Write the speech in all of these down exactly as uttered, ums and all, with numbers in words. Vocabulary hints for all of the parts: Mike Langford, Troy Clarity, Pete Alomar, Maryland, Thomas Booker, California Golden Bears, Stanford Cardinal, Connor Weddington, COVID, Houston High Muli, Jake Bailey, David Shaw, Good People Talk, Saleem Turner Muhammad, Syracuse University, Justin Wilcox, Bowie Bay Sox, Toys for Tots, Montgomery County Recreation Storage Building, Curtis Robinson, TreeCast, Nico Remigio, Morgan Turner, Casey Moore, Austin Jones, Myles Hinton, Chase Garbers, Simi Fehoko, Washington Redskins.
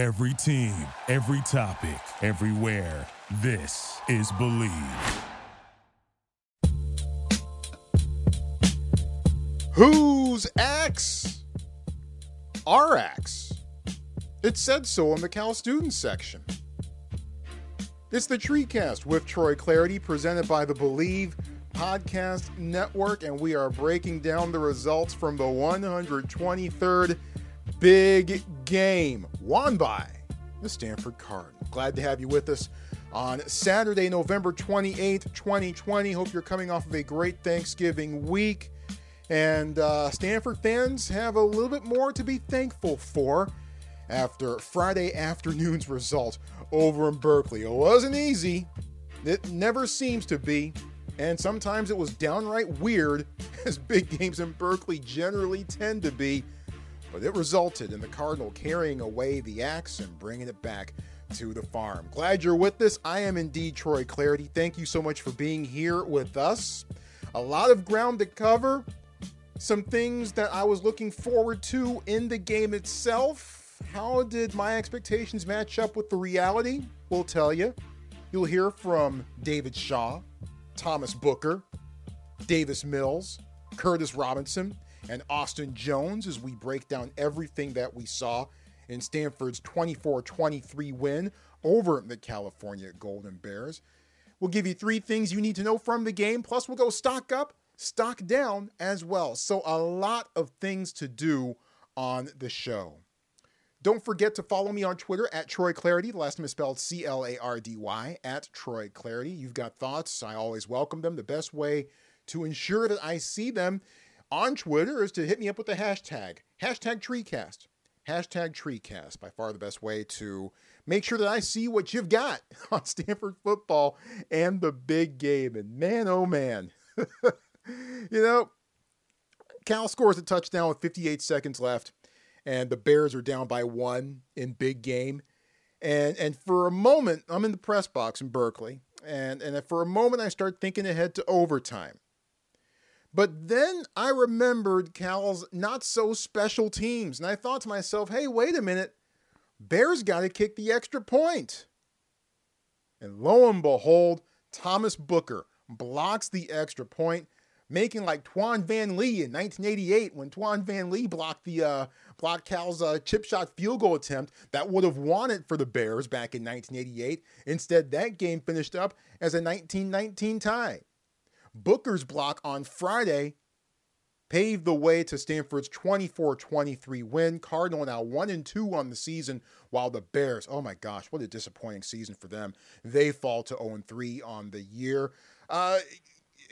Every team, every topic, everywhere. This is Believe. Who's axe? Our axe. It said so in the Cal Students section. It's the TreeCast with Troy Clarity, presented by the Believe Podcast Network, and we are breaking down the results from the one hundred twenty-third Big Game won by the Stanford Cardinal. Glad to have you with us on Saturday, November twenty-eighth, twenty twenty. Hope you're coming off of a great Thanksgiving week. And uh, Stanford fans have a little bit more to be thankful for after Friday afternoon's result over in Berkeley. It wasn't easy. It never seems to be. And sometimes it was downright weird, as big games in Berkeley generally tend to be. But it resulted in the Cardinal carrying away the axe and bringing it back to the farm. Glad you're with us. I am indeed Troy Clarity. Thank you so much for being here with us. A lot of ground to cover. Some things that I was looking forward to in the game itself. How did my expectations match up with the reality? We'll tell you. You'll hear from David Shaw, Thomas Booker, Davis Mills, Curtis Robinson, and Austin Jones as we break down everything that we saw in Stanford's twenty-four twenty-three win over the California Golden Bears. We'll give you three things you need to know from the game, plus we'll go stock up, stock down as well. So a lot of things to do on the show. Don't forget to follow me on Twitter at Troy Clarity. The last name is spelled C L A R D Y, at Troy Clarity. You've got thoughts. I always welcome them. The best way to ensure that I see them on Twitter is to hit me up with the hashtag, hashtag TreeCast, hashtag TreeCast, by far the best way to make sure that I see what you've got on Stanford football and the big game. And man, oh man, you know, Cal scores a touchdown with fifty-eight seconds left, and the Bears are down by one in big game. And and for a moment, I'm in the press box in Berkeley, and, and for a moment I start thinking ahead to overtime. But then I remembered Cal's not-so-special teams, and I thought to myself, hey, wait a minute, Bears got to kick the extra point. And lo and behold, Thomas Booker blocks the extra point, making like Tuan Van Le in nineteen eighty-eight when Tuan Van Le blocked the uh, blocked Cal's uh, chip shot field goal attempt that would have won it for the Bears back in nineteen eighty-eight. Instead, that game finished up as a nineteen nineteen tie. Booker's block on Friday paved the way to Stanford's twenty-four twenty-three win. Cardinal now one and two on the season, while the Bears, oh my gosh, what a disappointing season for them. They fall to oh and three on the year. Uh,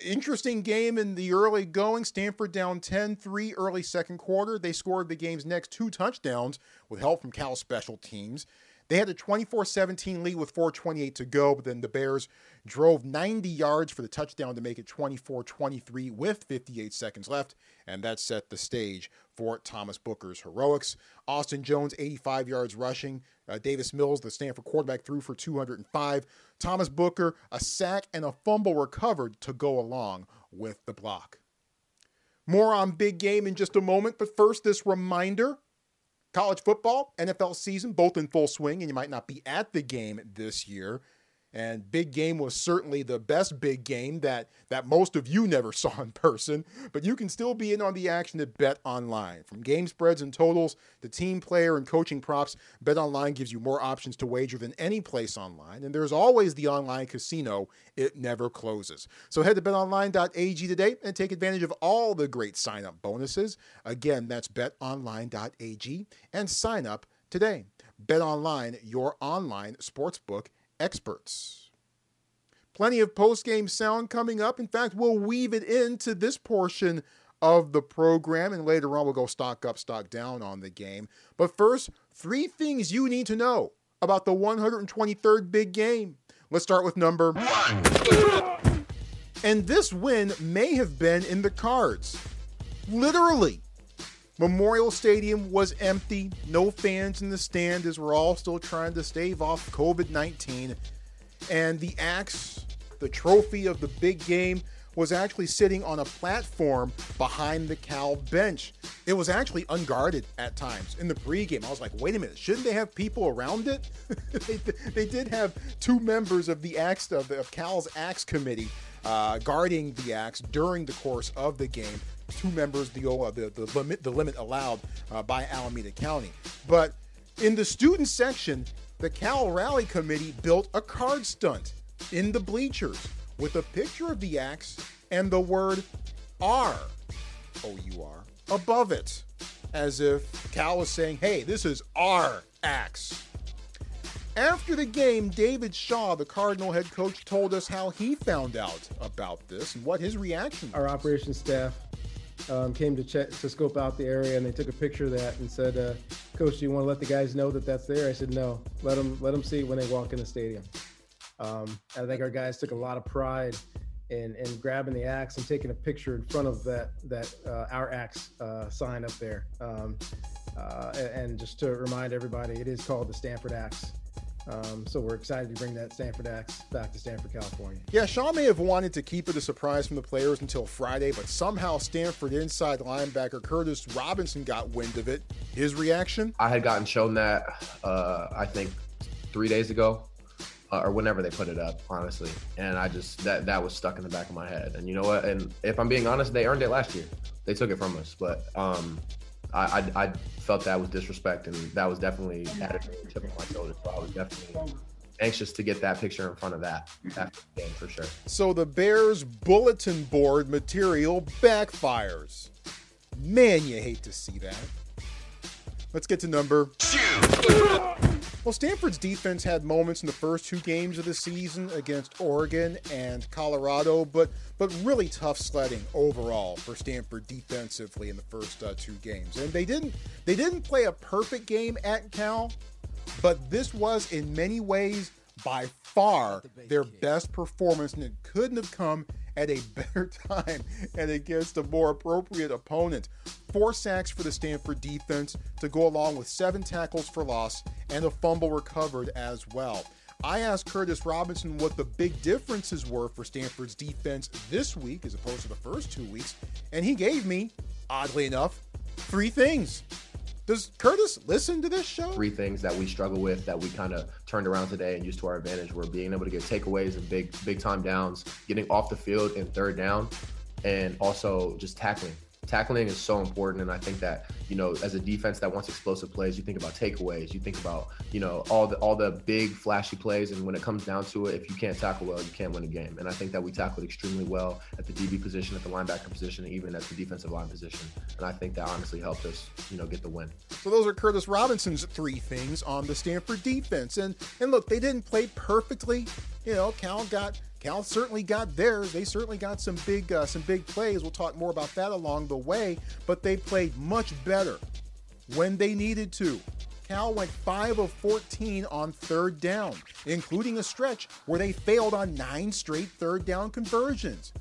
interesting game in the early going. Stanford down ten three early second quarter. They scored the game's next two touchdowns with help from Cal special teams. They had a twenty-four seventeen lead with four twenty-eight to go, but then the Bears drove ninety yards for the touchdown to make it twenty-four twenty-three with fifty-eight seconds left, and that set the stage for Thomas Booker's heroics. Austin Jones, eighty-five yards rushing. Uh, Davis Mills, the Stanford quarterback, threw for two hundred five. Thomas Booker, a sack and a fumble recovered to go along with the block. More on big game in just a moment, but first this reminder. College football, N F L season, both in full swing, and you might not be at the game this year. And big game was certainly the best big game that, that most of you never saw in person. But you can still be in on the action at BetOnline. From game spreads and totals to team player and coaching props, BetOnline gives you more options to wager than any place online. And there's always the online casino. It never closes. So head to bet online dot a g today and take advantage of all the great sign-up bonuses. Again, that's bet online dot a g and sign up today. BetOnline, your online sportsbook experts. Plenty of post-game sound coming up. In fact, we'll weave it into this portion of the program, and later on we'll go stock up, stock down on the game. But first, three things you need to know about the one hundred twenty-third big game. Let's start with number one. And this win may have been in the cards. Literally. Memorial Stadium was empty, no fans in the stand as we're all still trying to stave off COVID nineteen. And the axe, the trophy of the big game, was actually sitting on a platform behind the Cal bench. It was actually unguarded at times. In the pregame, I was like, wait a minute, shouldn't they have people around it? they, they did have two members of the axe of, the, of Cal's axe committee uh, guarding the axe during the course of the game. Two members, the uh, the, the limit the limit allowed uh, by Alameda County. But in the student section, the Cal Rally Committee built a card stunt in the bleachers with a picture of the axe and the word R, O U R, above it, as if Cal was saying, hey, this is our axe. After the game, David Shaw, the Cardinal head coach, told us how he found out about this and what his reaction was. Our operations staff um, came to check to scope out the area, and they took a picture of that and said, uh, Coach, do you want to let the guys know that that's there? I said, no, let them, let them see when they walk in the stadium. Um, I think our guys took a lot of pride in, in grabbing the axe and taking a picture in front of that that uh, our axe uh, sign up there. Um, uh, and just to remind everybody, it is called the Stanford Axe. Um, so we're excited to bring that Stanford Axe back to Stanford, California. Yeah, Shaw may have wanted to keep it a surprise from the players until Friday, but somehow Stanford inside linebacker Curtis Robinson got wind of it. His reaction? I had gotten shown that, uh, I think, three days ago. Uh, or whenever they put it up, honestly. And I just, that that was stuck in the back of my head. And you know what? And if I'm being honest, they earned it last year. They took it from us. But um, I, I I felt that was disrespect, and that was definitely added to the tip of my shoulder. So I was definitely anxious to get that picture in front of that after the game, for sure. So the Bears' bulletin board material backfires. Man, you hate to see that. Let's get to number two. Well, Stanford's defense had moments in the first two games of the season against Oregon and Colorado, but but really tough sledding overall for Stanford defensively in the first uh, two games. And they didn't they didn't play a perfect game at Cal, but this was in many ways by far their best performance, and it couldn't have come at a better time and against a more appropriate opponent. Four sacks for the Stanford defense to go along with seven tackles for loss and a fumble recovered as well. I asked Curtis Robinson what the big differences were for Stanford's defense this week as opposed to the first two weeks, and he gave me, oddly enough, three things. Does Curtis listen to this show? Three things that we struggle with that we kind of turned around today and used to our advantage were being able to get takeaways and big, big time downs, getting off the field in third down, and also just tackling. Tackling is so important, and I think that, you know, as a defense that wants explosive plays, you think about takeaways, you think about, you know, all the all the big flashy plays, and when it comes down to it, if you can't tackle well, you can't win a game. And I think that we tackled extremely well at the D B position, at the linebacker position, and even at the defensive line position. And I think that honestly helped us, you know, get the win. So those are Curtis Robinson's three things on the Stanford defense. And and look, they didn't play perfectly. You know, Cal got Cal certainly got theirs. They certainly got some big uh, some big plays. We'll talk more about that along the way, but they played much better when they needed to. Cal went five of fourteen on third down, including a stretch where they failed on nine straight third down conversions.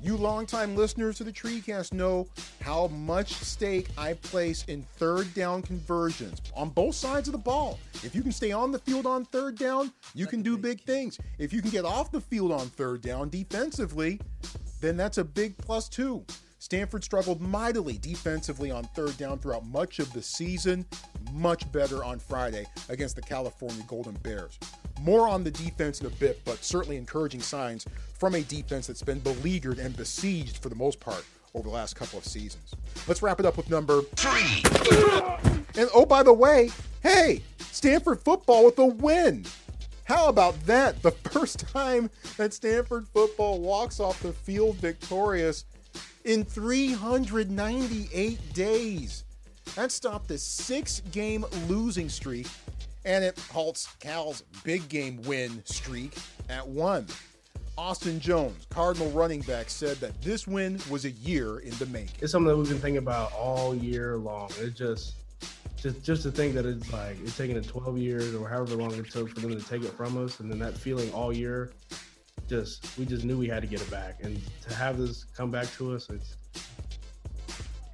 You longtime listeners to the TreeCast know how much stake I place in third down conversions on both sides of the ball. If you can stay on the field on third down, you can do big things. If you can get off the field on third down defensively, then that's a big plus too. Stanford struggled mightily defensively on third down throughout much of the season. Much better on Friday against the California Golden Bears. More on the defense in a bit, but certainly encouraging signs from a defense that's been beleaguered and besieged for the most part over the last couple of seasons. Let's wrap it up with number three. And oh, by the way, hey, Stanford football with a win. How about that? The first time that Stanford football walks off the field victorious in three hundred ninety-eight days. That stopped a six-game losing streak, and it halts Cal's big game win streak at one. Austin Jones, Cardinal running back, said that this win was a year in the making. It's something that we've been thinking about all year long. It's just, just, just to think that it's like it's taking it twelve years or however long it took for them to take it from us, and then that feeling all year, just we just knew we had to get it back, and to have this come back to us, it's.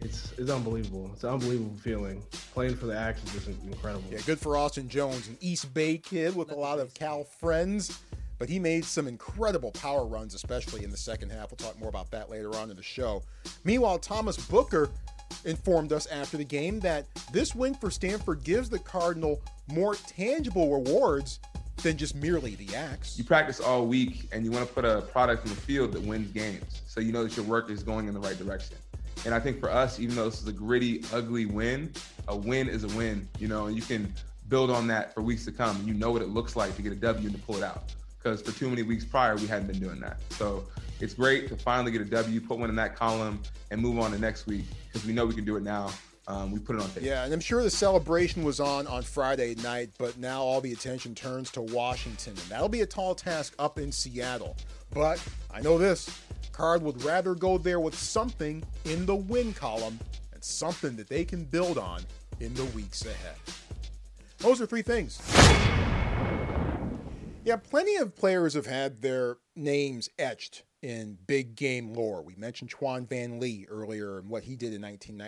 It's it's unbelievable. It's an unbelievable feeling. Playing for the Axe is just incredible. Yeah, good for Austin Jones, an East Bay kid with a lot of Cal friends. but he made some incredible power runs, especially in the second half. We'll talk more about that later on in the show. Meanwhile, Thomas Booker informed us after the game that this win for Stanford gives the Cardinal more tangible rewards than just merely the axe. You practice all week and you want to put a product in the field that wins games, so you know that your work is going in the right direction. And I think for us, even though this is a gritty, ugly win, a win is a win, you know, and you can build on that for weeks to come. You know what it looks like to get a W and to pull it out, because for too many weeks prior, we hadn't been doing that. So it's great to finally get a W, put one in that column, and move on to next week, because we know we can do it now. Um, we put it on tape. Yeah, and I'm sure the celebration was on on Friday night, but now all the attention turns to Washington, and that'll be a tall task up in Seattle. But I know this, Card would rather go there with something in the win column and something that they can build on in the weeks ahead. Those are three things. Yeah, plenty of players have had their names etched in big game lore. We mentioned Tuan Van Le earlier and what he did in nineteen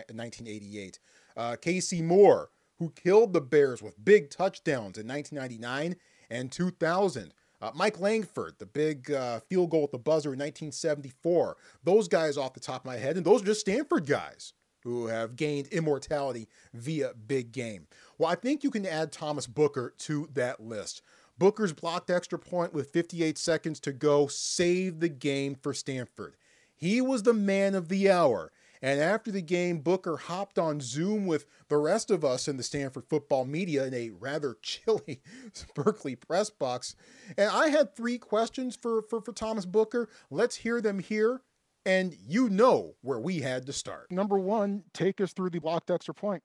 eighty-eight. Uh, Casey Moore, who killed the Bears with big touchdowns in nineteen ninety-nine and two thousand. Uh, Mike Langford, the big uh, field goal at the buzzer in nineteen seventy-four. Those guys off the top of my head, and those are just Stanford guys who have gained immortality via big game. Well, I think you can add Thomas Booker to that list. Booker's blocked extra point with fifty-eight seconds to go saved the game for Stanford. He was the man of the hour. And after the game, Booker hopped on Zoom with the rest of us in the Stanford football media in a rather chilly Berkeley press box. And I had three questions for, for, for Thomas Booker. Let's hear them here. And you know where we had to start. Number one, take us through the blocked extra point.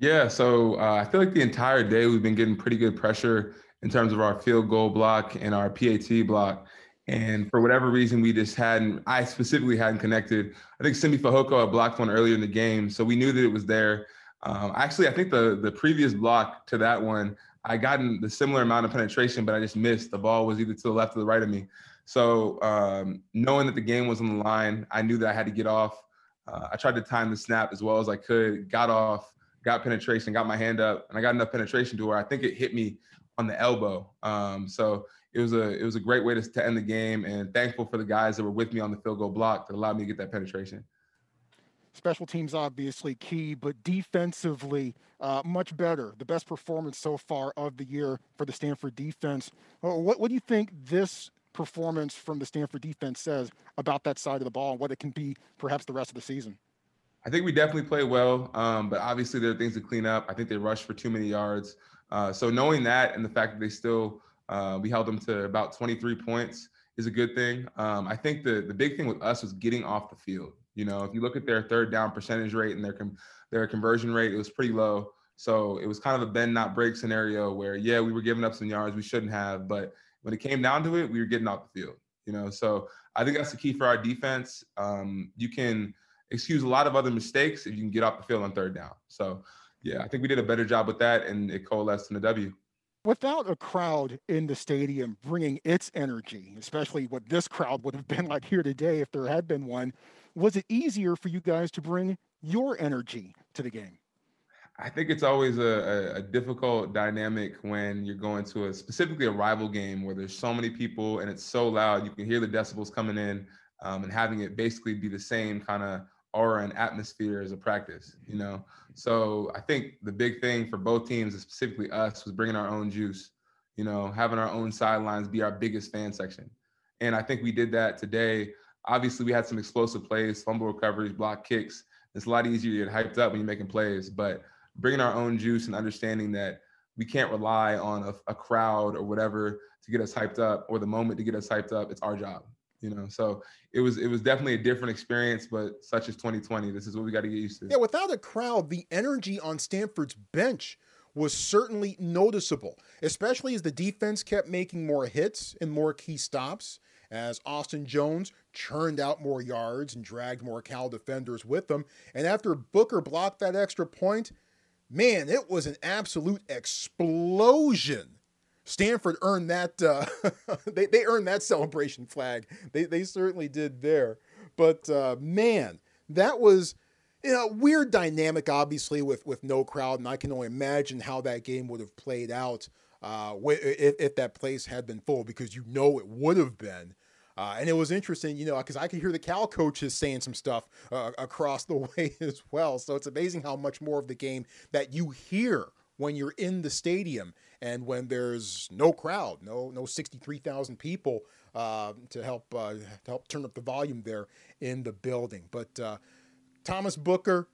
Yeah, so uh, I feel like the entire day we've been getting pretty good pressure in terms of our field goal block and our P A T block. And for whatever reason, we just hadn't, I specifically hadn't connected. I think Simi Fehoko had blocked one earlier in the game, so we knew that it was there. Um, actually, I think the the previous block to that one, I gotten the similar amount of penetration, but I just missed. The ball was either to the left or the right of me. So um, knowing that the game was on the line, I knew that I had to get off. Uh, I tried to time the snap as well as I could, got off, got penetration, got my hand up, and I got enough penetration to where I think it hit me on the elbow. Um, so it was a it was a great way to, to end the game, and thankful for the guys that were with me on the field goal block that allowed me to get that penetration. Special teams obviously key, but defensively uh, much better. The best performance so far of the year for the Stanford defense. What, what do you think this performance from the Stanford defense says about that side of the ball and what it can be perhaps the rest of the season? I think we definitely play well, um, but obviously there are things to clean up. I think they rushed for too many yards. Uh, so knowing that and the fact that they still, uh, we held them to about twenty-three points is a good thing. Um, I think the the big thing with us was getting off the field. You know, if you look at their third down percentage rate and their com- their conversion rate, it was pretty low. So it was kind of a bend not break scenario where, yeah, we were giving up some yards we shouldn't have, but when it came down to it, we were getting off the field. You know, so I think that's the key for our defense. Um, you can excuse a lot of other mistakes if you can get off the field on third down. So, yeah, I think we did a better job with that, and it coalesced in a W. Without a crowd in the stadium bringing its energy, especially what this crowd would have been like here today if there had been one, was it easier for you guys to bring your energy to the game? I think it's always a, a difficult dynamic when you're going to a specifically a rival game where there's so many people and it's so loud. You can hear the decibels coming in, um, and having it basically be the same kind of aura and atmosphere as a practice, you know? So I think the big thing for both teams, and specifically us, was bringing our own juice, you know, having our own sidelines be our biggest fan section. And I think we did that today. Obviously we had some explosive plays, fumble recoveries, block kicks. It's a lot easier to get hyped up when you're making plays, but bringing our own juice and understanding that we can't rely on a, a crowd or whatever to get us hyped up, or the moment to get us hyped up. It's our job. You know, so it was it was definitely a different experience, but such as twenty twenty, this is what we got to get used to. Yeah, without a crowd, the energy on Stanford's bench was certainly noticeable, especially as the defense kept making more hits and more key stops, as Austin Jones churned out more yards and dragged more Cal defenders with them. And after Booker blocked that extra point, man, it was an absolute explosion. Stanford earned that, uh, they, they earned that celebration flag. They they certainly did there. But, uh, man, that was, you know, weird dynamic, obviously, with, with no crowd, and I can only imagine how that game would have played out uh, if, if that place had been full, because you know it would have been. Uh, and it was interesting, you know, because I could hear the Cal coaches saying some stuff uh, across the way as well. So it's amazing how much more of the game that you hear when you're in the stadium and when there's no crowd, no no sixty-three thousand people uh, to help uh, to help turn up the volume there in the building. But uh, Thomas Booker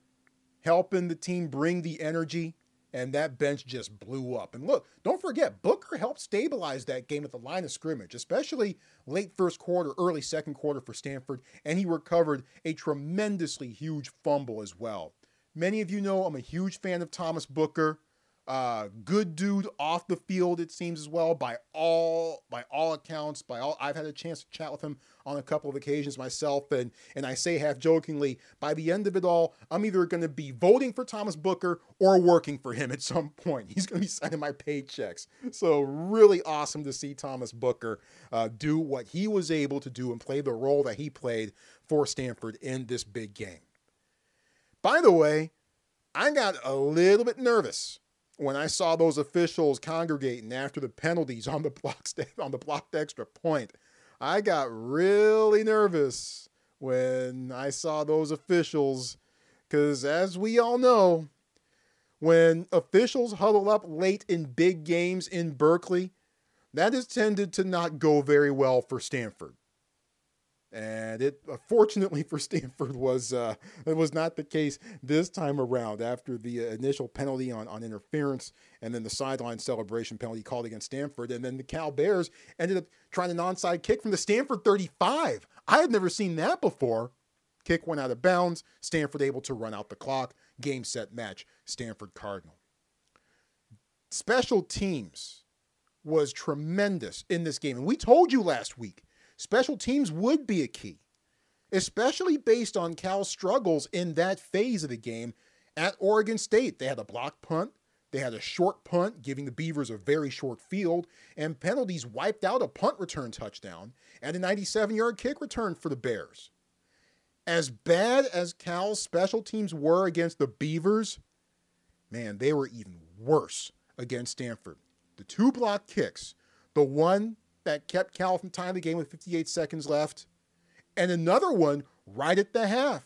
helping the team bring the energy, and that bench just blew up. And look, don't forget, Booker helped stabilize that game at the line of scrimmage, especially late first quarter, early second quarter for Stanford, and he recovered a tremendously huge fumble as well. Many of you know I'm a huge fan of Thomas Booker. Uh, good dude off the field, it seems, as well, by all by all accounts. By all, I've had a chance to chat with him on a couple of occasions myself, and and I say half jokingly, by the end of it all, I'm either going to be voting for Thomas Booker or working for him at some point. He's going to be signing my paychecks. So really awesome to see Thomas Booker uh, do what he was able to do and play the role that he played for Stanford in this big game. By the way, I got a little bit nervous when I saw those officials congregating after the penalties on the blocked on the blocked extra point. I got really nervous when I saw those officials, because as we all know, when officials huddle up late in big games in Berkeley, that is tended to not go very well for Stanford. And it, uh, fortunately for Stanford, was uh, it was not the case this time around. After the uh, initial penalty on, on interference, and then the sideline celebration penalty called against Stanford, and then the Cal Bears ended up trying an onside kick from the Stanford thirty-five. I had never seen that before. Kick went out of bounds. Stanford able to run out the clock. Game, set, match. Stanford Cardinal. Special teams was tremendous in this game, and we told you last week special teams would be a key, especially based on Cal's struggles in that phase of the game at Oregon State. They had a blocked punt. They had a short punt, giving the Beavers a very short field, and penalties wiped out a punt return touchdown and a ninety-seven-yard kick return for the Bears. As bad as Cal's special teams were against the Beavers, man, they were even worse against Stanford. The two blocked kicks, the one that kept Cal from tying the game with fifty-eight seconds left, and another one right at the half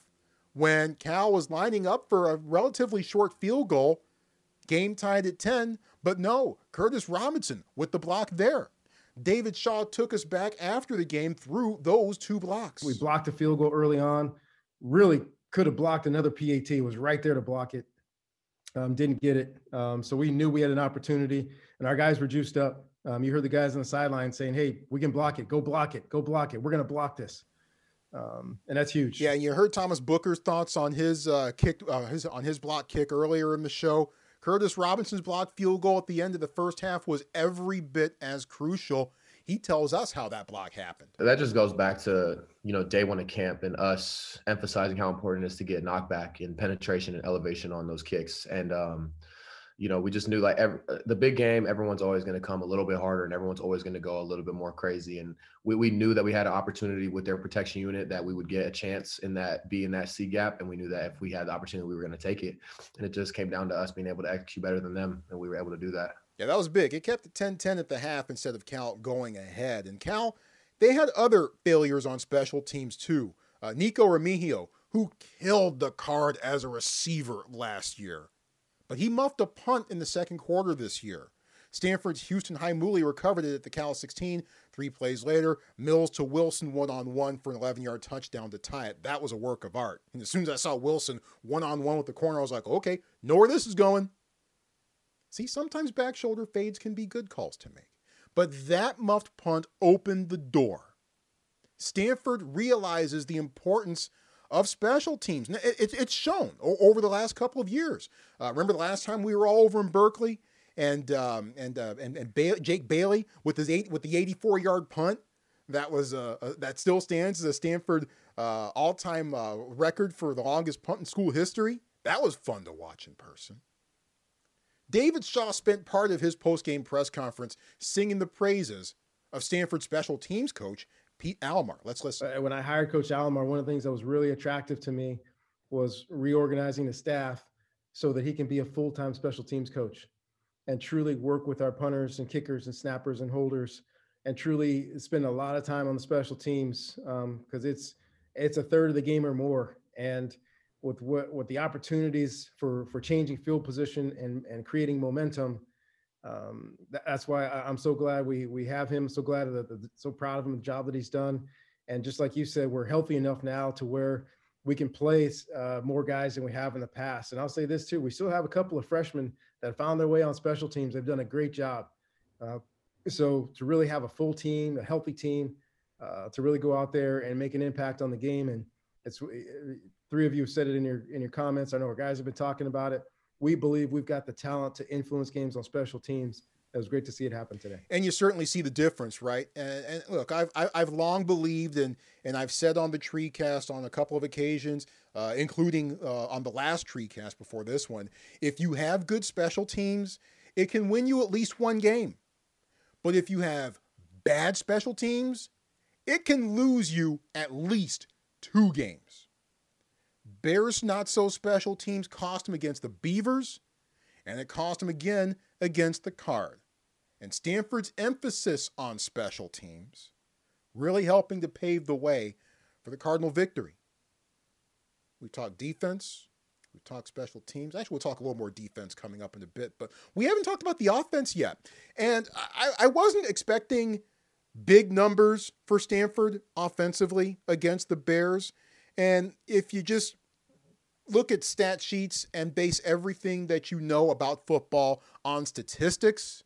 when Cal was lining up for a relatively short field goal, game tied at ten, but no, Curtis Robinson with the block there. David Shaw took us back after the game through those two blocks. We blocked a field goal early on, really could have blocked another P A T, was right there to block it, um, didn't get it. Um, so we knew we had an opportunity, and our guys were juiced up. Um, you heard the guys on the sideline saying, hey, we can block it. Go block it. Go block it. We're going to block this. Um, and that's huge. Yeah, and you heard Thomas Booker's thoughts on his uh, kick, uh, his, on his block kick earlier in the show. Curtis Robinson's blocked field goal at the end of the first half was every bit as crucial. He tells us how that block happened. That just goes back to, you know, day one of camp and us emphasizing how important it is to get knockback and penetration and elevation on those kicks. And, um, you know, we just knew like every, the big game, everyone's always going to come a little bit harder and everyone's always going to go a little bit more crazy. And we, we knew that we had an opportunity with their protection unit that we would get a chance in that, be in that C gap. And we knew that if we had the opportunity, we were going to take it. And it just came down to us being able to execute better than them. And we were able to do that. Yeah, that was big. It kept it ten ten at the half instead of Cal going ahead. And Cal, they had other failures on special teams too. Uh, Nico Remigio, who killed the Card as a receiver last year, but he muffed a punt in the second quarter this year. Stanford's Houston High Muli recovered it at the Cal sixteen. Three plays later, Mills to Wilson one-on-one for an eleven-yard touchdown to tie it. That was a work of art. And as soon as I saw Wilson one-on-one with the corner, I was like, okay, know where this is going. See, sometimes back shoulder fades can be good calls to make. But that muffed punt opened the door. Stanford realizes the importance of special teams. It's shown over the last couple of years. Uh, remember the last time we were all over in Berkeley and um, and, uh, and and ba- Jake Bailey with his eight with the eighty-four-yard punt that was uh, uh, that still stands as a Stanford uh, all-time uh, record for the longest punt in school history. That was fun to watch in person. David Shaw spent part of his post-game press conference singing the praises of Stanford special teams coach Pete Alomar. Let's listen. When I hired Coach Alomar, one of the things that was really attractive to me was reorganizing the staff so that he can be a full-time special teams coach and truly work with our punters and kickers and snappers and holders and truly spend a lot of time on the special teams, because um, it's it's a third of the game or more. And with what with the opportunities for for changing field position and, and creating momentum, um, that's why I'm so glad we we have him. So glad that the, so proud of him, the job that he's done. And just like you said, we're healthy enough now to where we can play uh, more guys than we have in the past. And I'll say this too, we still have a couple of freshmen that found their way on special teams. They've done a great job. Uh, so to really have a full team, a healthy team, uh, to really go out there and make an impact on the game. And it's three of you said it in your, in your comments. I know our guys have been talking about it. We believe we've got the talent to influence games on special teams. It was great to see it happen today. And you certainly see the difference, right? And, and look, I've I've long believed, and and I've said on the TreeCast on a couple of occasions, uh, including uh, on the last TreeCast before this one, if you have good special teams, it can win you at least one game. But if you have bad special teams, it can lose you at least two games. Bears' not-so-special teams cost them against the Beavers, and it cost them again against the Card. And Stanford's emphasis on special teams really helping to pave the way for the Cardinal victory. We talked defense. We talked special teams. Actually, we'll talk a little more defense coming up in a bit, but we haven't talked about the offense yet. And I, I wasn't expecting big numbers for Stanford offensively against the Bears. And if you just look at stat sheets and base everything that you know about football on statistics,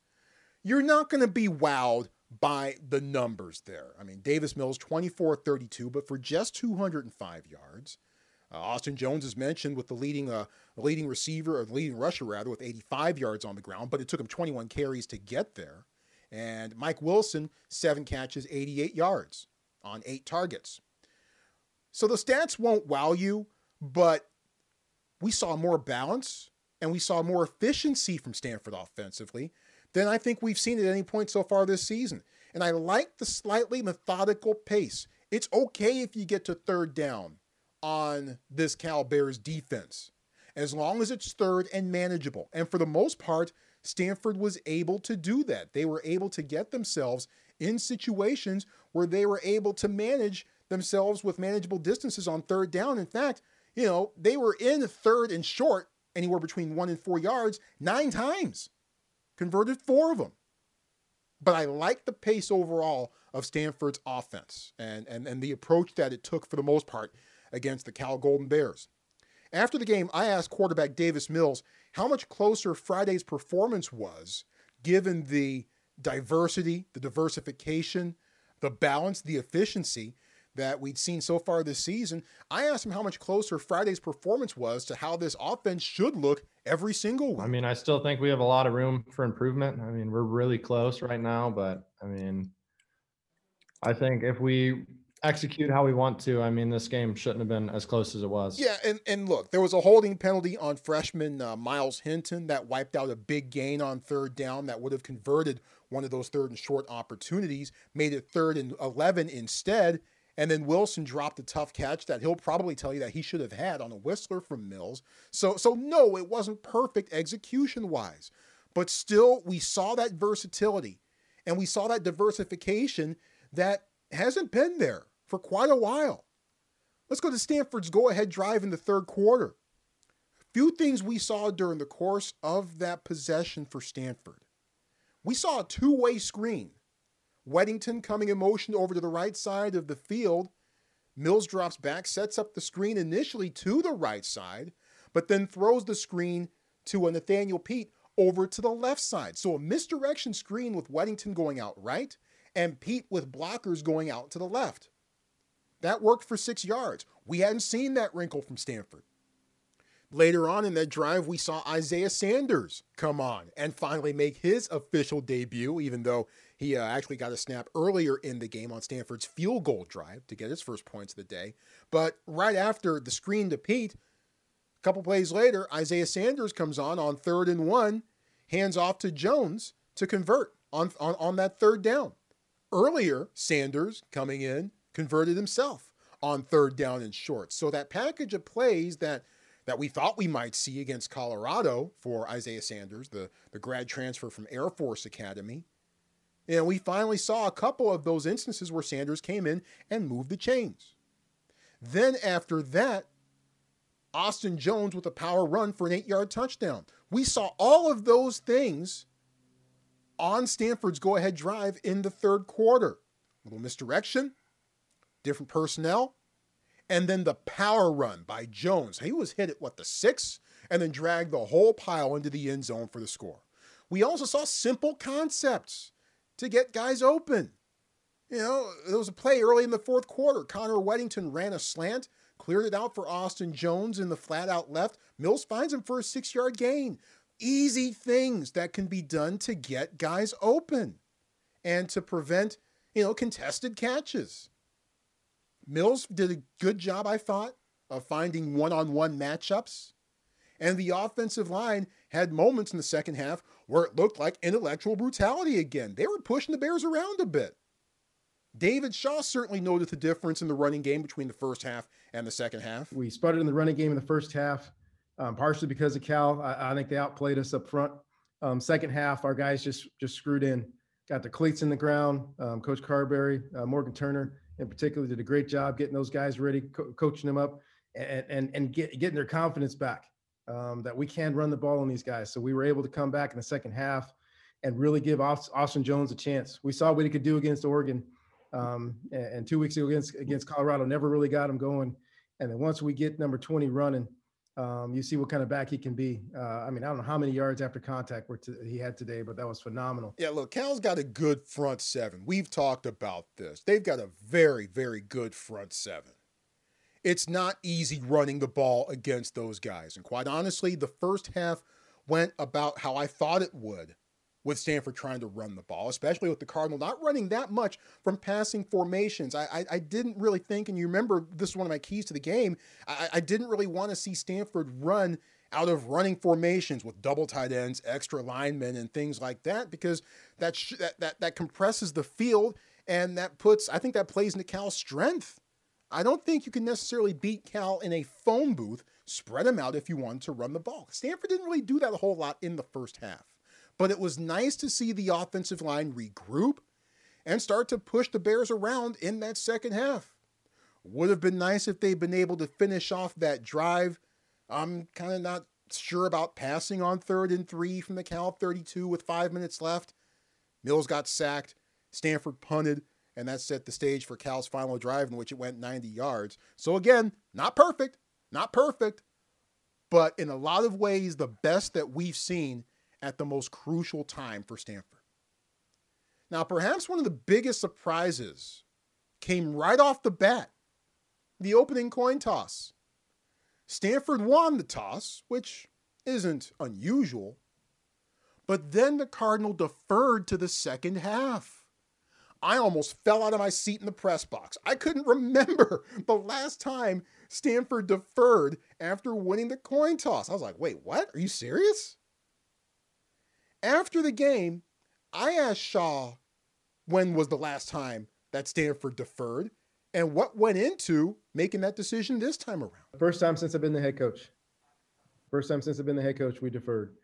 you're not going to be wowed by the numbers there. I mean, Davis Mills, twenty-four thirty-two, but for just two hundred five yards. Uh, Austin Jones is mentioned with the leading uh, leading receiver, or the leading rusher, rather, with eighty-five yards on the ground, but it took him twenty-one carries to get there. And Mike Wilson, seven catches, eighty-eight yards on eight targets. So the stats won't wow you, but we saw more balance and we saw more efficiency from Stanford offensively than I think we've seen at any point so far this season. And I like the slightly methodical pace. It's okay if you get to third down on this Cal Bears defense, as long as it's third and manageable. And for the most part, Stanford was able to do that. They were able to get themselves in situations where they were able to manage themselves with manageable distances on third down. In fact, you know, they were in third and short, anywhere between one and four yards, nine times. Converted four of them. But I like the pace overall of Stanford's offense and, and, and the approach that it took for the most part against the Cal Golden Bears. After the game, I asked quarterback Davis Mills how much closer Friday's performance was, given the diversity, the diversification, the balance, the efficiency that we'd seen so far this season. I asked him how much closer Friday's performance was to how this offense should look every single week. I mean, I still think we have a lot of room for improvement. I mean, we're really close right now, but I mean, I think if we execute how we want to, I mean, this game shouldn't have been as close as it was. Yeah. And, and look, there was a holding penalty on freshman uh, Myles Hinton that wiped out a big gain on third down that would have converted one of those third and short opportunities, made it third and eleven instead. And then Wilson dropped a tough catch that he'll probably tell you that he should have had on a whistler from Mills. So, so no, it wasn't perfect execution-wise. But still, we saw that versatility. And we saw that diversification that hasn't been there for quite a while. Let's go to Stanford's go-ahead drive in the third quarter. A few things we saw during the course of that possession for Stanford. We saw a two-way screen. Weddington coming in motion over to the right side of the field. Mills drops back, sets up the screen initially to the right side, but then throws the screen to a Nathaniel Pete over to the left side. So a misdirection screen with Weddington going out right and Pete with blockers going out to the left. That worked for six yards. We hadn't seen that wrinkle from Stanford. Later on in that drive, we saw Isaiah Sanders come on and finally make his official debut, even though he uh, actually got a snap earlier in the game on Stanford's field goal drive to get his first points of the day. But right after the screen to Pete, a couple plays later, Isaiah Sanders comes on on third and one, hands off to Jones to convert on, on, on that third down. Earlier, Sanders coming in, converted himself. on third down and short. So that package of plays that that we thought we might see against Colorado for Isaiah Sanders, the, the grad transfer from Air Force Academy. And we finally saw a couple of those instances where Sanders came in and moved the chains. Then after that, Austin Jones with a power run for an eight-yard touchdown. We saw all of those things on Stanford's go-ahead drive in the third quarter. A little misdirection, different personnel, and then the power run by Jones. He was hit at, what, the six, and then dragged the whole pile into the end zone for the score. We also saw simple concepts to get guys open. You know, there was a play early in the fourth quarter. Connor Weddington ran a slant, cleared it out for Austin Jones in the flat-out left. Mills finds him for a six-yard gain. Easy things that can be done to get guys open and to prevent, you know, contested catches. Mills did a good job, I thought, of finding one-on-one matchups. And the offensive line had moments in the second half where it looked like intellectual brutality again. They were pushing the Bears around a bit. David Shaw certainly noted the difference in the running game between the first half and the second half. We sputtered in the running game in the first half, um, partially because of Cal. I, I think they outplayed us up front. Um, second half, our guys just just screwed in. Got their cleats in the ground. Um, Coach Carberry, uh, Morgan Turner, in particular, did a great job getting those guys ready, co- coaching them up, and and and get, getting their confidence back um, that we can run the ball on these guys. So we were able to come back in the second half and really give Austin Jones a chance. We saw what he could do against Oregon, um, and, and two weeks ago against against Colorado. Never really got him going. And then once we get number twenty running, um, you see what kind of back he can be. Uh, I mean, I don't know how many yards after contact were t- he had today, but that was phenomenal. Yeah, look, Cal's got a good front seven. We've talked about this. They've got a very, very good front seven. It's not easy running the ball against those guys. And quite honestly, the first half went about how I thought it would with Stanford trying to run the ball, especially with the Cardinal not running that much from passing formations. I, I, I didn't really think, and you remember this is one of my keys to the game, I, I didn't really want to see Stanford run out of running formations with double tight ends, extra linemen, and things like that, because that sh- that, that that compresses the field, and that puts, I think that plays into Cal's strength. I don't think you can necessarily beat Cal in a phone booth. Spread them out if you want to run the ball. Stanford didn't really do that a whole lot in the first half. But it was nice to see the offensive line regroup and start to push the Bears around in that second half. Would have been nice if they'd been able to finish off that drive. I'm kind of not sure about passing on third and three from the Cal thirty-two with five minutes left. Mills got sacked, Stanford punted, and that set the stage for Cal's final drive in which it went ninety yards. So again, not perfect, not perfect, but in a lot of ways, the best that we've seen at the most crucial time for Stanford. Now, perhaps one of the biggest surprises came right off the bat, the opening coin toss. Stanford won the toss, which isn't unusual, but then the Cardinal deferred to the second half. I almost fell out of my seat in the press box. I couldn't remember the last time Stanford deferred after winning the coin toss. I was like, wait, what? Are you serious? After the game, I asked Shaw when was the last time that Stanford deferred and what went into making that decision this time around. First time since I've been the head coach. First time since I've been the head coach, we deferred.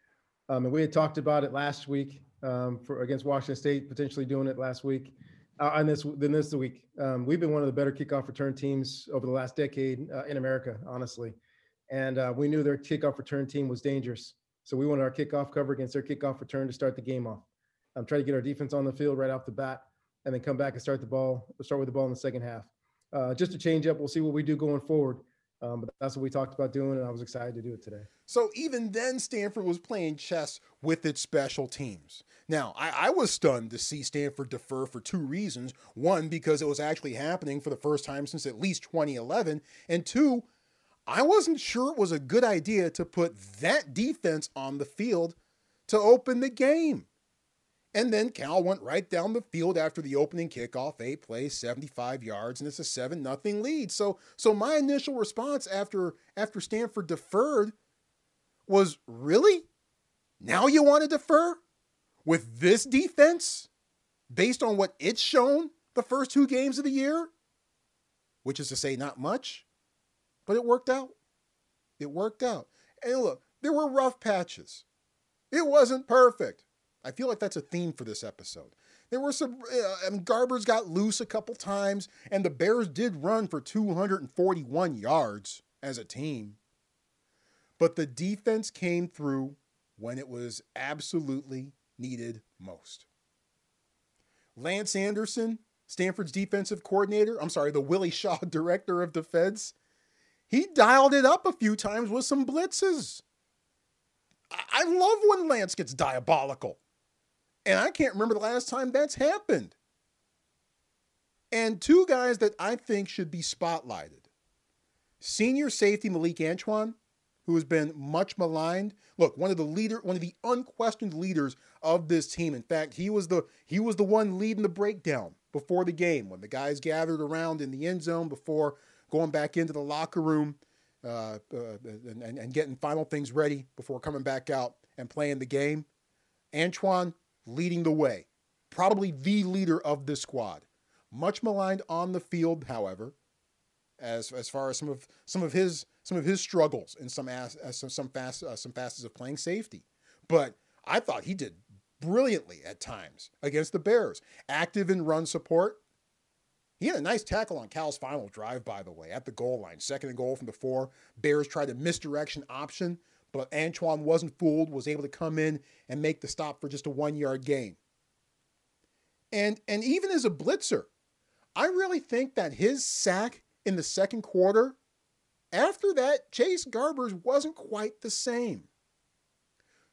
Um, and we had talked about it last week um, for against Washington State, potentially doing it last week. Uh, and this then this week. Um, we've been one of the better kickoff return teams over the last decade uh, in America, honestly. And uh, we knew their kickoff return team was dangerous. So we wanted our kickoff cover against their kickoff return to start the game off. Um, try to get our defense on the field right off the bat, and then come back and start the ball. Start with the ball in the second half. Uh, just to change up, we'll see what we do going forward. Um, but that's what we talked about doing, and I was excited to do it today. So even then, Stanford was playing chess with its special teams. Now, I, I was stunned to see Stanford defer for two reasons. One, because it was actually happening for the first time since at least twenty eleven, and two, I wasn't sure it was a good idea to put that defense on the field to open the game. And then Cal went right down the field after the opening kickoff, eight plays, seventy-five yards, and it's a seven nothing lead. So, so my initial response after, after Stanford deferred was, really? Now you want to defer? With this defense? Based on what it's shown the first two games of the year? which is to say not much, but it worked out. It worked out. And look, there were rough patches. It wasn't perfect. I feel like that's a theme for this episode. There were some, uh, and Garbers got loose a couple times, and the Bears did run for two hundred forty-one yards as a team. But the defense came through when it was absolutely needed most. Lance Anderson, Stanford's defensive coordinator, I'm sorry, the Willie Shaw director of defense, he dialed it up a few times with some blitzes. I, I love when Lance gets diabolical. And I can't remember the last time that's happened. And two guys that I think should be spotlighted. Senior safety Malik Antoine, who has been much maligned. Look, one of the leader, one of the unquestioned leaders of this team. In fact, he was the he was the one leading the breakdown before the game when the guys gathered around in the end zone before going back into the locker room uh, uh, and, and getting final things ready before coming back out and playing the game. Antoine leading the way, probably the leader of this squad. Much maligned on the field, however, as as far as some of some of his some of his struggles in some as, as some some, fast, uh, some facets of playing safety. But I thought he did brilliantly at times against the Bears. Active in run support. He had a nice tackle on Cal's final drive, by the way, at the goal line. Second and goal from the four. Bears tried a misdirection option, but Antoine wasn't fooled, was able to come in and make the stop for just a one-yard gain. And, and even as a blitzer, I really think that his sack in the second quarter, after that, Chase Garbers wasn't quite the same.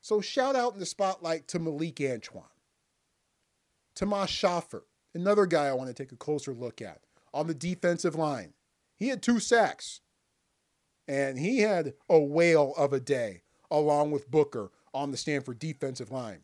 So shout out in the spotlight to Malik Antoine. Thomas Schaffer, another guy I want to take a closer look at, on the defensive line. He had two sacks. And he had a whale of a day along with Booker on the Stanford defensive line.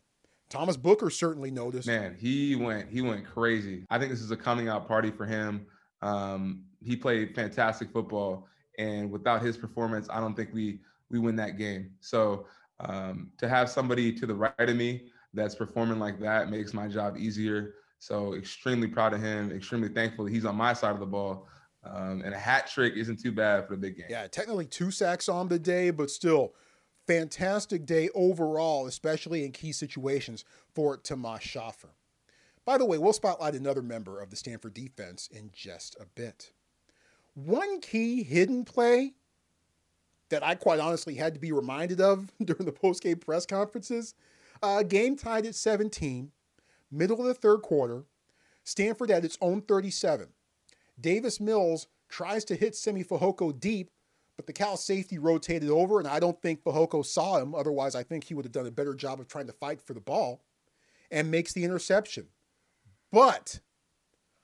Thomas Booker certainly noticed. Man, he went he went crazy. I think this is a coming out party for him. Um, he played fantastic football. And without his performance, I don't think we we win that game. So um, to have somebody to the right of me that's performing like that makes my job easier. So extremely proud of him, extremely thankful that he's on my side of the ball. Um, and a hat trick isn't too bad for the big game. Yeah, technically two sacks on the day, but still fantastic day overall, especially in key situations for Thomas Schaffer. By the way, we'll spotlight another member of the Stanford defense in just a bit. One key hidden play that I quite honestly had to be reminded of during the post-game press conferences, uh, game tied at seventeen, middle of the third quarter, Stanford at its own thirty-seven. Davis Mills tries to hit Simi Fehoko deep, but the Cal safety rotated over, and I don't think Fehoko saw him. Otherwise, I think he would have done a better job of trying to fight for the ball and makes the interception. But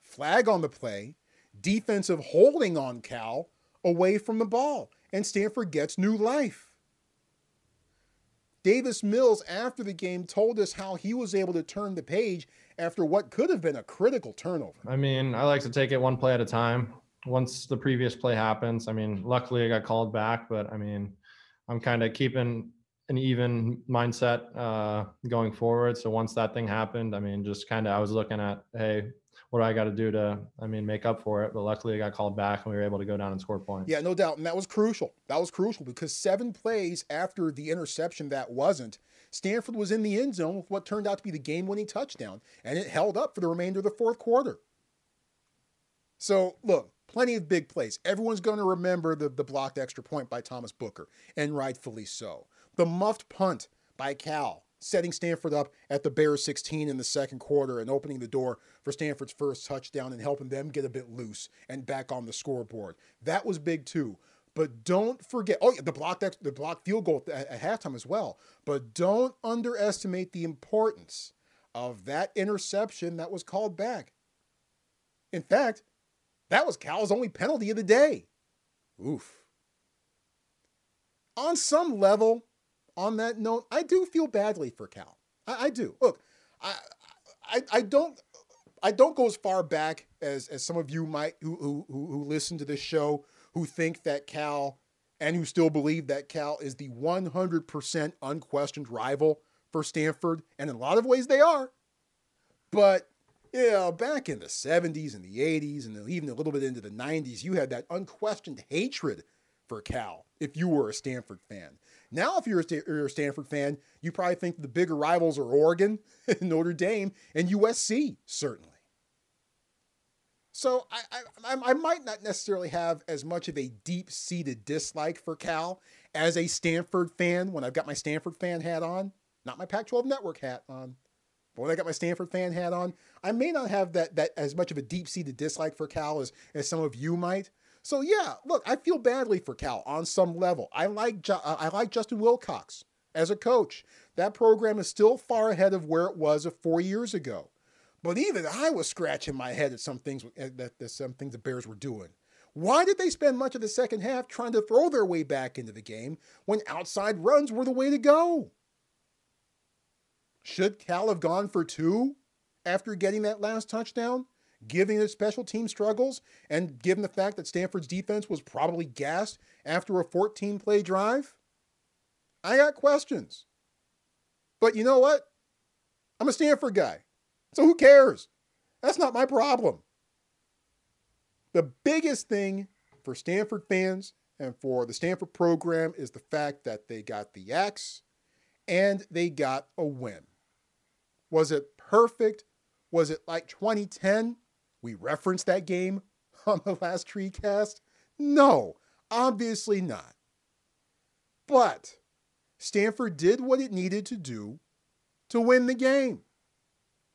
flag on the play, defensive holding on Cal away from the ball, and Stanford gets new life. Davis Mills, after the game, told us how he was able to turn the page after what could have been a critical turnover. I mean, I like to take it one play at a time. Once the previous play happens, I mean, luckily I got called back, but I mean, I'm kind of keeping an even mindset uh, going forward. So once that thing happened, I mean, just kind of I was looking at, hey, what do I got to do to, I mean, make up for it? But luckily I got called back and we were able to go down and score points. Yeah, no doubt. And that was crucial. That was crucial because seven plays after the interception that wasn't, Stanford was in the end zone with what turned out to be the game-winning touchdown, and it held up for the remainder of the fourth quarter. So, look, plenty of big plays. Everyone's going to remember the, the blocked extra point by Thomas Booker, and rightfully so. The muffed punt by Cal, setting Stanford up at the Bears sixteen in the second quarter and opening the door for Stanford's first touchdown and helping them get a bit loose and back on the scoreboard. That was big too. But don't forget, oh, yeah, the blocked, the blocked field goal at, at halftime as well. But don't underestimate the importance of that interception that was called back. In fact, that was Cal's only penalty of the day. Oof. On some level, on that note, I do feel badly for Cal. I, I do. Look, I, I I don't I don't go as far back as as some of you might who who who listen to this show who think that Cal and who still believe that Cal is the one hundred percent unquestioned rival for Stanford, and in a lot of ways they are. But you know, back in the seventies and the eighties and even a little bit into the nineties, you had that unquestioned hatred for Cal if you were a Stanford fan. Now, if you're a Stanford fan, you probably think the bigger rivals are Oregon, Notre Dame, and U S C, certainly. So I, I, I might not necessarily have as much of a deep-seated dislike for Cal as a Stanford fan when I've got my Stanford fan hat on, not my Pac twelve Network hat on. But when I got my Stanford fan hat on, I may not have that that as much of a deep-seated dislike for Cal as, as some of you might. So yeah, look, I feel badly for Cal on some level. I like Ju- I like Justin Wilcox as a coach. That program is still far ahead of where it was four years ago. But even I was scratching my head at some things that some things the Bears were doing. Why did they spend much of the second half trying to throw their way back into the game when outside runs were the way to go? Should Cal have gone for two after getting that last touchdown, given the special team struggles and given the fact that Stanford's defense was probably gassed after a fourteen-play drive? I got questions. But you know what? I'm a Stanford guy, so who cares? That's not my problem. The biggest thing for Stanford fans and for the Stanford program is the fact that they got the axe and they got a win. Was it perfect? Was it like twenty ten? We referenced that game on the last TreeCast. No, obviously not. But Stanford did what it needed to do to win the game.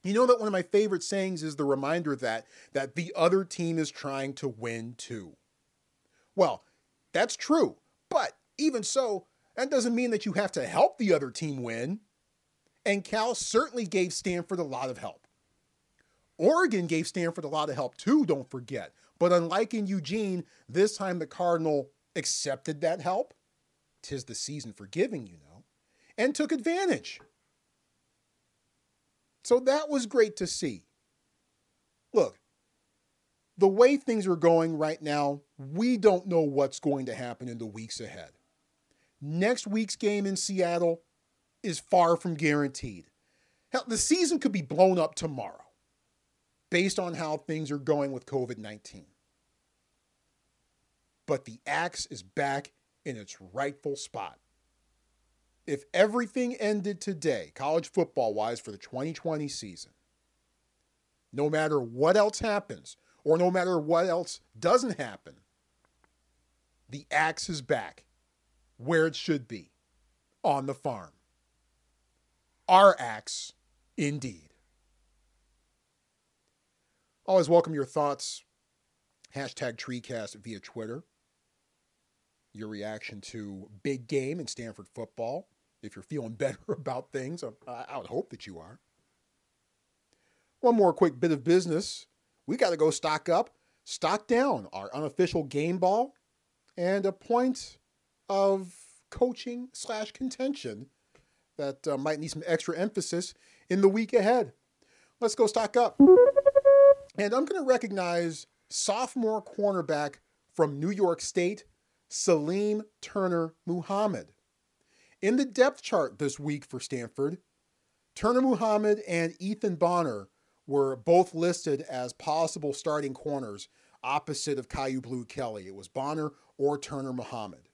You know that one of my favorite sayings is the reminder that, that the other team is trying to win too. Well, that's true, but even so, that doesn't mean that you have to help the other team win. And Cal certainly gave Stanford a lot of help. Oregon gave Stanford a lot of help too, don't forget. But unlike in Eugene, this time the Cardinal accepted that help. 'Tis the season for giving, you know, and took advantage. So that was great to see. Look, the way things are going right now, we don't know what's going to happen in the weeks ahead. Next week's game in Seattle is far from guaranteed. Hell, the season could be blown up tomorrow based on how things are going with covid nineteen. But the axe is back in its rightful spot. If everything ended today, college football-wise, for the twenty twenty season, no matter what else happens or no matter what else doesn't happen, the axe is back where it should be, on the farm. Our axe, indeed. Always welcome your thoughts. Hashtag TreeCast via Twitter. Your reaction to Big Game in Stanford football. If you're feeling better about things, I, I would hope that you are. One more quick bit of business. We got to go stock up, stock down our unofficial game ball, and a point of coaching slash contention that uh, might need some extra emphasis in the week ahead. Let's go stock up. And I'm going to recognize sophomore cornerback from New York State, Saleem Turner Muhammad. In the depth chart this week for Stanford, Turner Muhammad and Ethan Bonner were both listed as possible starting corners opposite of Caillou Blue Kelly. It was Bonner or Turner Muhammad.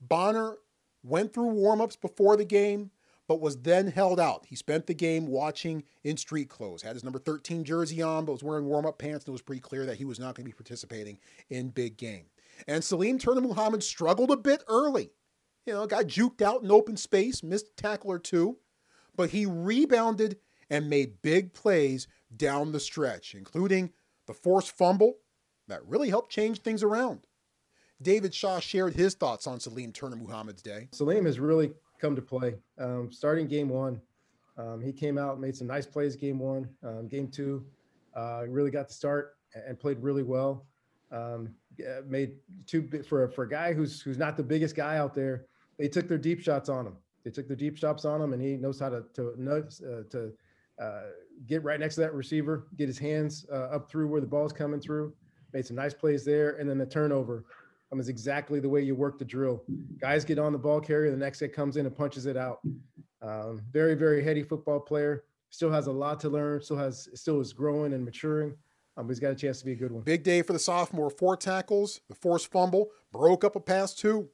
Bonner went through warm-ups before the game, but was then held out. He spent the game watching in street clothes, had his number thirteen jersey on, but was wearing warm-up pants, and it was pretty clear that he was not going to be participating in Big Game. And Saleem Turner Muhammad struggled a bit early. You know, got juked out in open space, missed a tackle or two, but he rebounded and made big plays down the stretch, including the forced fumble that really helped change things around. David Shaw shared his thoughts on Saleem Turner Muhammad's day. Saleem has really come to play. Um, starting game one, um, he came out and made some nice plays game one. Um, game two, uh, really got the start and played really well. Um, made two for, for a guy who's who's not the biggest guy out there. They took their deep shots on him. They took their deep shots on him, and he knows how to to, uh, to uh, get right next to that receiver, get his hands uh, up through where the ball's coming through. Made some nice plays there, and then the turnover. Um, is exactly the way you work the drill. Guys get on the ball carrier, the next guy comes in and punches it out. Um, very, very heady football player. still has a lot to learn, still has still is growing and maturing. Um, he's got a chance to be a good one. Big day for the sophomore. Four tackles, the forced fumble, broke up a pass too.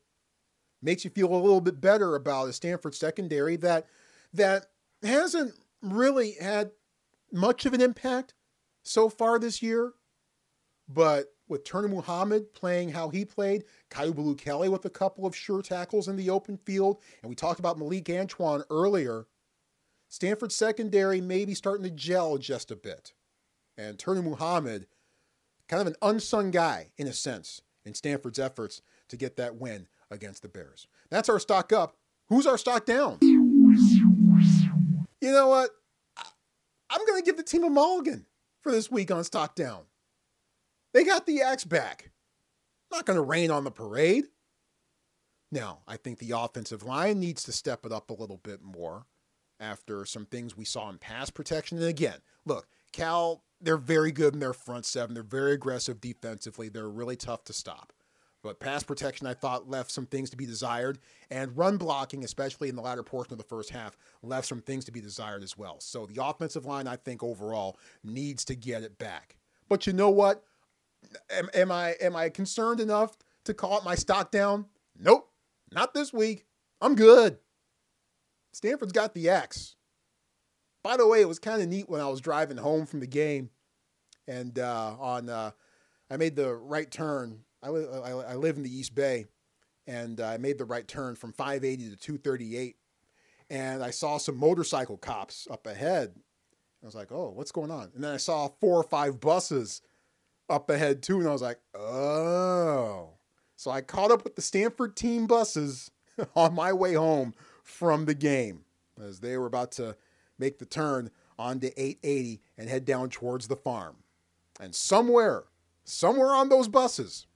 Makes you feel a little bit better about a Stanford secondary that that hasn't really had much of an impact so far this year. But with Turner Muhammad playing how he played, Caillou Blue Kelly with a couple of sure tackles in the open field, and we talked about Malik Antoine earlier, Stanford secondary maybe starting to gel just a bit. And Turner Muhammad, kind of an unsung guy, in a sense, in Stanford's efforts to get that win against the Bears. That's our stock up. Who's our stock down? You know what? I'm going to give the team a mulligan for this week on stock down. They got the axe back. Not going to rain on the parade. Now, I think the offensive line needs to step it up a little bit more after some things we saw in pass protection. And again, look, Cal, they're very good in their front seven. They're very aggressive defensively. They're really tough to stop. But pass protection, I thought, left some things to be desired. And run blocking, especially in the latter portion of the first half, left some things to be desired as well. So the offensive line, I think, overall needs to get it back. But you know what? Am, am I am I concerned enough to call it my stock down? Nope. Not this week. I'm good. Stanford's got the axe. By the way, it was kind of neat when I was driving home from the game, and uh, on uh, I made the right turn. I, I, I live in the East Bay, and uh, I made the right turn from five eighty to two thirty-eight, and I saw some motorcycle cops up ahead. I was like, oh, what's going on? And then I saw four or five buses up ahead too, and I was like, oh. So I caught up with the Stanford team buses on my way home from the game as they were about to make the turn onto eight eighty and head down towards the farm. And somewhere, somewhere on those buses,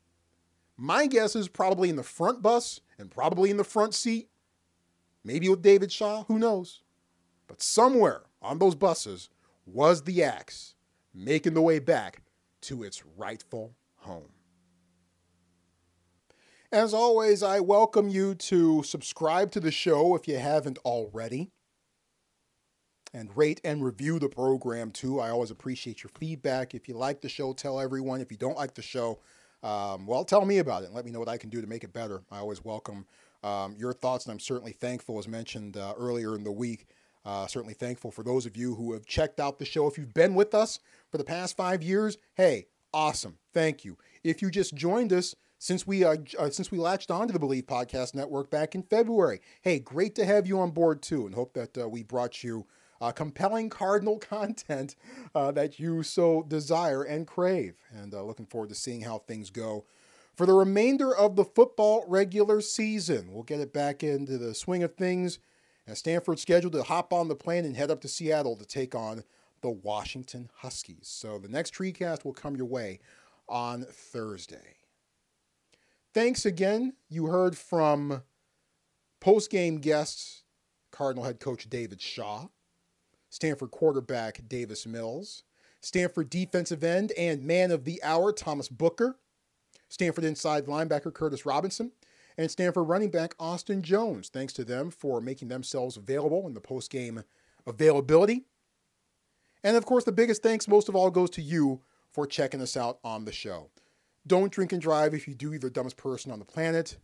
my guess is probably in the front bus and probably in the front seat, maybe with David Shaw, who knows. But somewhere on those buses was the axe making the way back to its rightful home. As always, I welcome you to subscribe to the show if you haven't already. And rate and review the program, too. I always appreciate your feedback. If you like the show, tell everyone. If you don't like the show, um, well, tell me about it and let me know what I can do to make it better. I always welcome um, your thoughts, and I'm certainly thankful, as mentioned uh, earlier in the week, uh, certainly thankful for those of you who have checked out the show. If you've been with us for the past five years, hey, awesome. Thank you. If you just joined us since we uh, uh, since we latched onto the Believe Podcast Network back in February, hey, great to have you on board, too, and hope that uh, we brought you Uh, compelling Cardinal content uh, that you so desire and crave. And uh, looking forward to seeing how things go for the remainder of the football regular season. We'll get it back into the swing of things as Stanford's scheduled to hop on the plane and head up to Seattle to take on the Washington Huskies. So the next TreeCast will come your way on Thursday. Thanks again. You heard from post-game guests, Cardinal head coach David Shaw, Stanford quarterback Davis Mills, Stanford defensive end and man of the hour Thomas Booker, Stanford inside linebacker Curtis Robinson, and Stanford running back Austin Jones. Thanks to them for making themselves available in the post-game availability. And of course, the biggest thanks most of all goes to you for checking us out on the show. Don't drink and drive if you do. You're the dumbest person on the planet.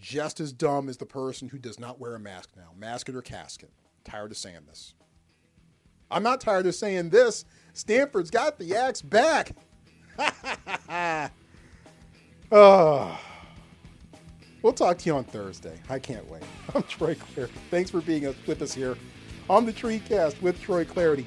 Just as dumb as the person who does not wear a mask now. Mask it or casket. I'm tired of saying this. I'm not tired of saying this. Stanford's got the axe back. Oh. We'll talk to you on Thursday. I can't wait. I'm Troy Clarity. Thanks for being with us here on the TreeCast with Troy Clarity,